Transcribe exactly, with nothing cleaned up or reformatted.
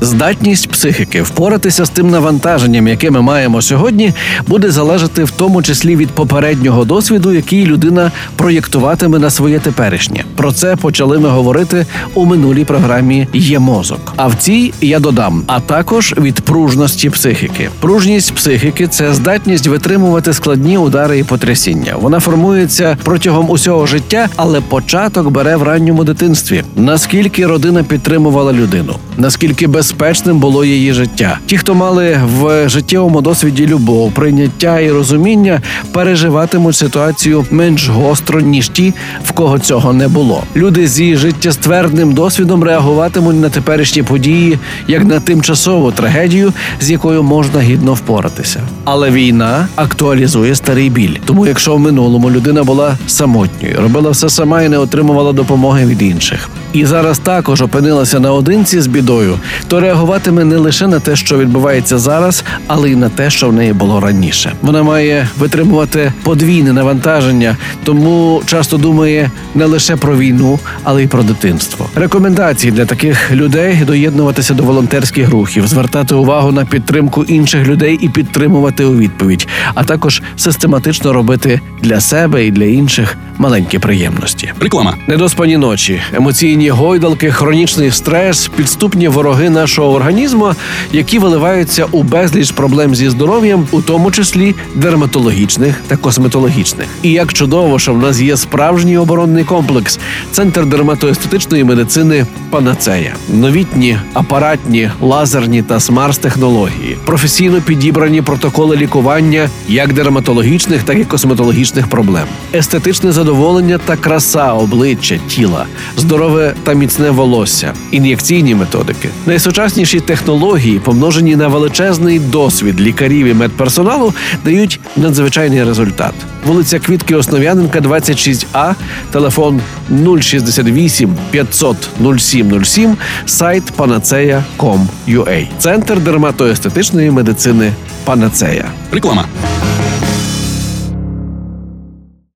Здатність психіки впоратися з тим навантаженням, яке ми маємо сьогодні, буде залежати в тому числі від попереднього досвіду, який людина проєктуватиме на своє теперішнє. Про це почали ми говорити у минулій програмі «Є мозок». А в цій я додам, а також від пружності психіки. Пружність психіки – це здатність витримувати складні удари і потрясіння. Вона формується протягом усього життя, але початок бере в ранньому дитинстві. Наскільки родина підтримувала людину? Наскільки без безпечним було її життя. Ті, хто мали в життєвому досвіді любов, прийняття і розуміння, переживатимуть ситуацію менш гостро, ніж ті, в кого цього не було. Люди зі життєствердним досвідом реагуватимуть на теперішні події, як на тимчасову трагедію, з якою можна гідно впоратися. Але війна актуалізує старий біль. Тому якщо в минулому людина була самотньою, робила все сама і не отримувала допомоги від інших, і зараз також опинилася наодинці з бідою, то реагуватиме не лише на те, що відбувається зараз, але й на те, що в неї було раніше. Вона має витримувати подвійне навантаження, тому часто думає не лише про війну, але й про дитинство. Рекомендації для таких людей – доєднуватися до волонтерських рухів, звертати увагу на підтримку інших людей і підтримувати у відповідь, а також систематично робити для себе і для інших маленькі приємності. Реклама. Недоспані ночі, емоційні гойдалки, хронічний стрес, підступні вороги нашого організму, які виливаються у безліч проблем зі здоров'ям, у тому числі дерматологічних та косметологічних. І як чудово, що в нас є справжній оборонний комплекс – Центр дерматоестетичної медицини «Панацея». Новітні, апаратні, лазерні та смарт-технології, професійно підібрані протоколи лікування як дерматологічних, так і косметологічних проблем, естетичне задоволення та краса обличчя, тіла, здорове та міцне волосся, ін'єкційні методики. Найсучасніші технології, помножені на величезний досвід лікарів і медперсоналу, дають надзвичайний результат. Вулиця Квітки Основ'яненка, двадцять шість А, телефон нуль шістдесят вісім п'ятсот нуль сім нуль сім, сайт панацея крапка ком крапка ю а. Центр дерматоестетичної медицини «Панацея». Реклама.